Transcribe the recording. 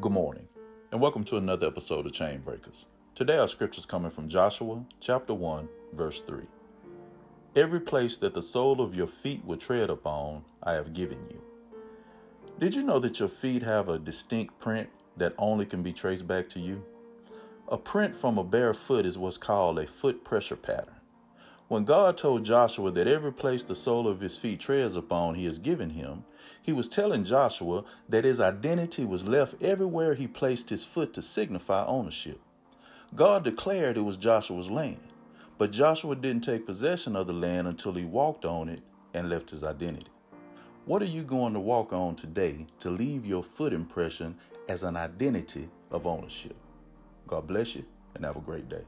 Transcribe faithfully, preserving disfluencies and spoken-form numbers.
Good morning, and welcome to another episode of Chain Breakers. Today our scripture is coming from Joshua chapter one, verse three. Every place that the sole of your feet will tread upon, I have given you. Did you know that your feet have a distinct print that only can be traced back to you? A print from a bare foot is what's called a foot pressure pattern. When God told Joshua that every place the sole of his feet treads upon, he has given him, he was telling Joshua that his identity was left everywhere he placed his foot to signify ownership. God declared it was Joshua's land, but Joshua didn't take possession of the land until he walked on it and left his identity. What are you going to walk on today to leave your foot impression as an identity of ownership? God bless you and have a great day.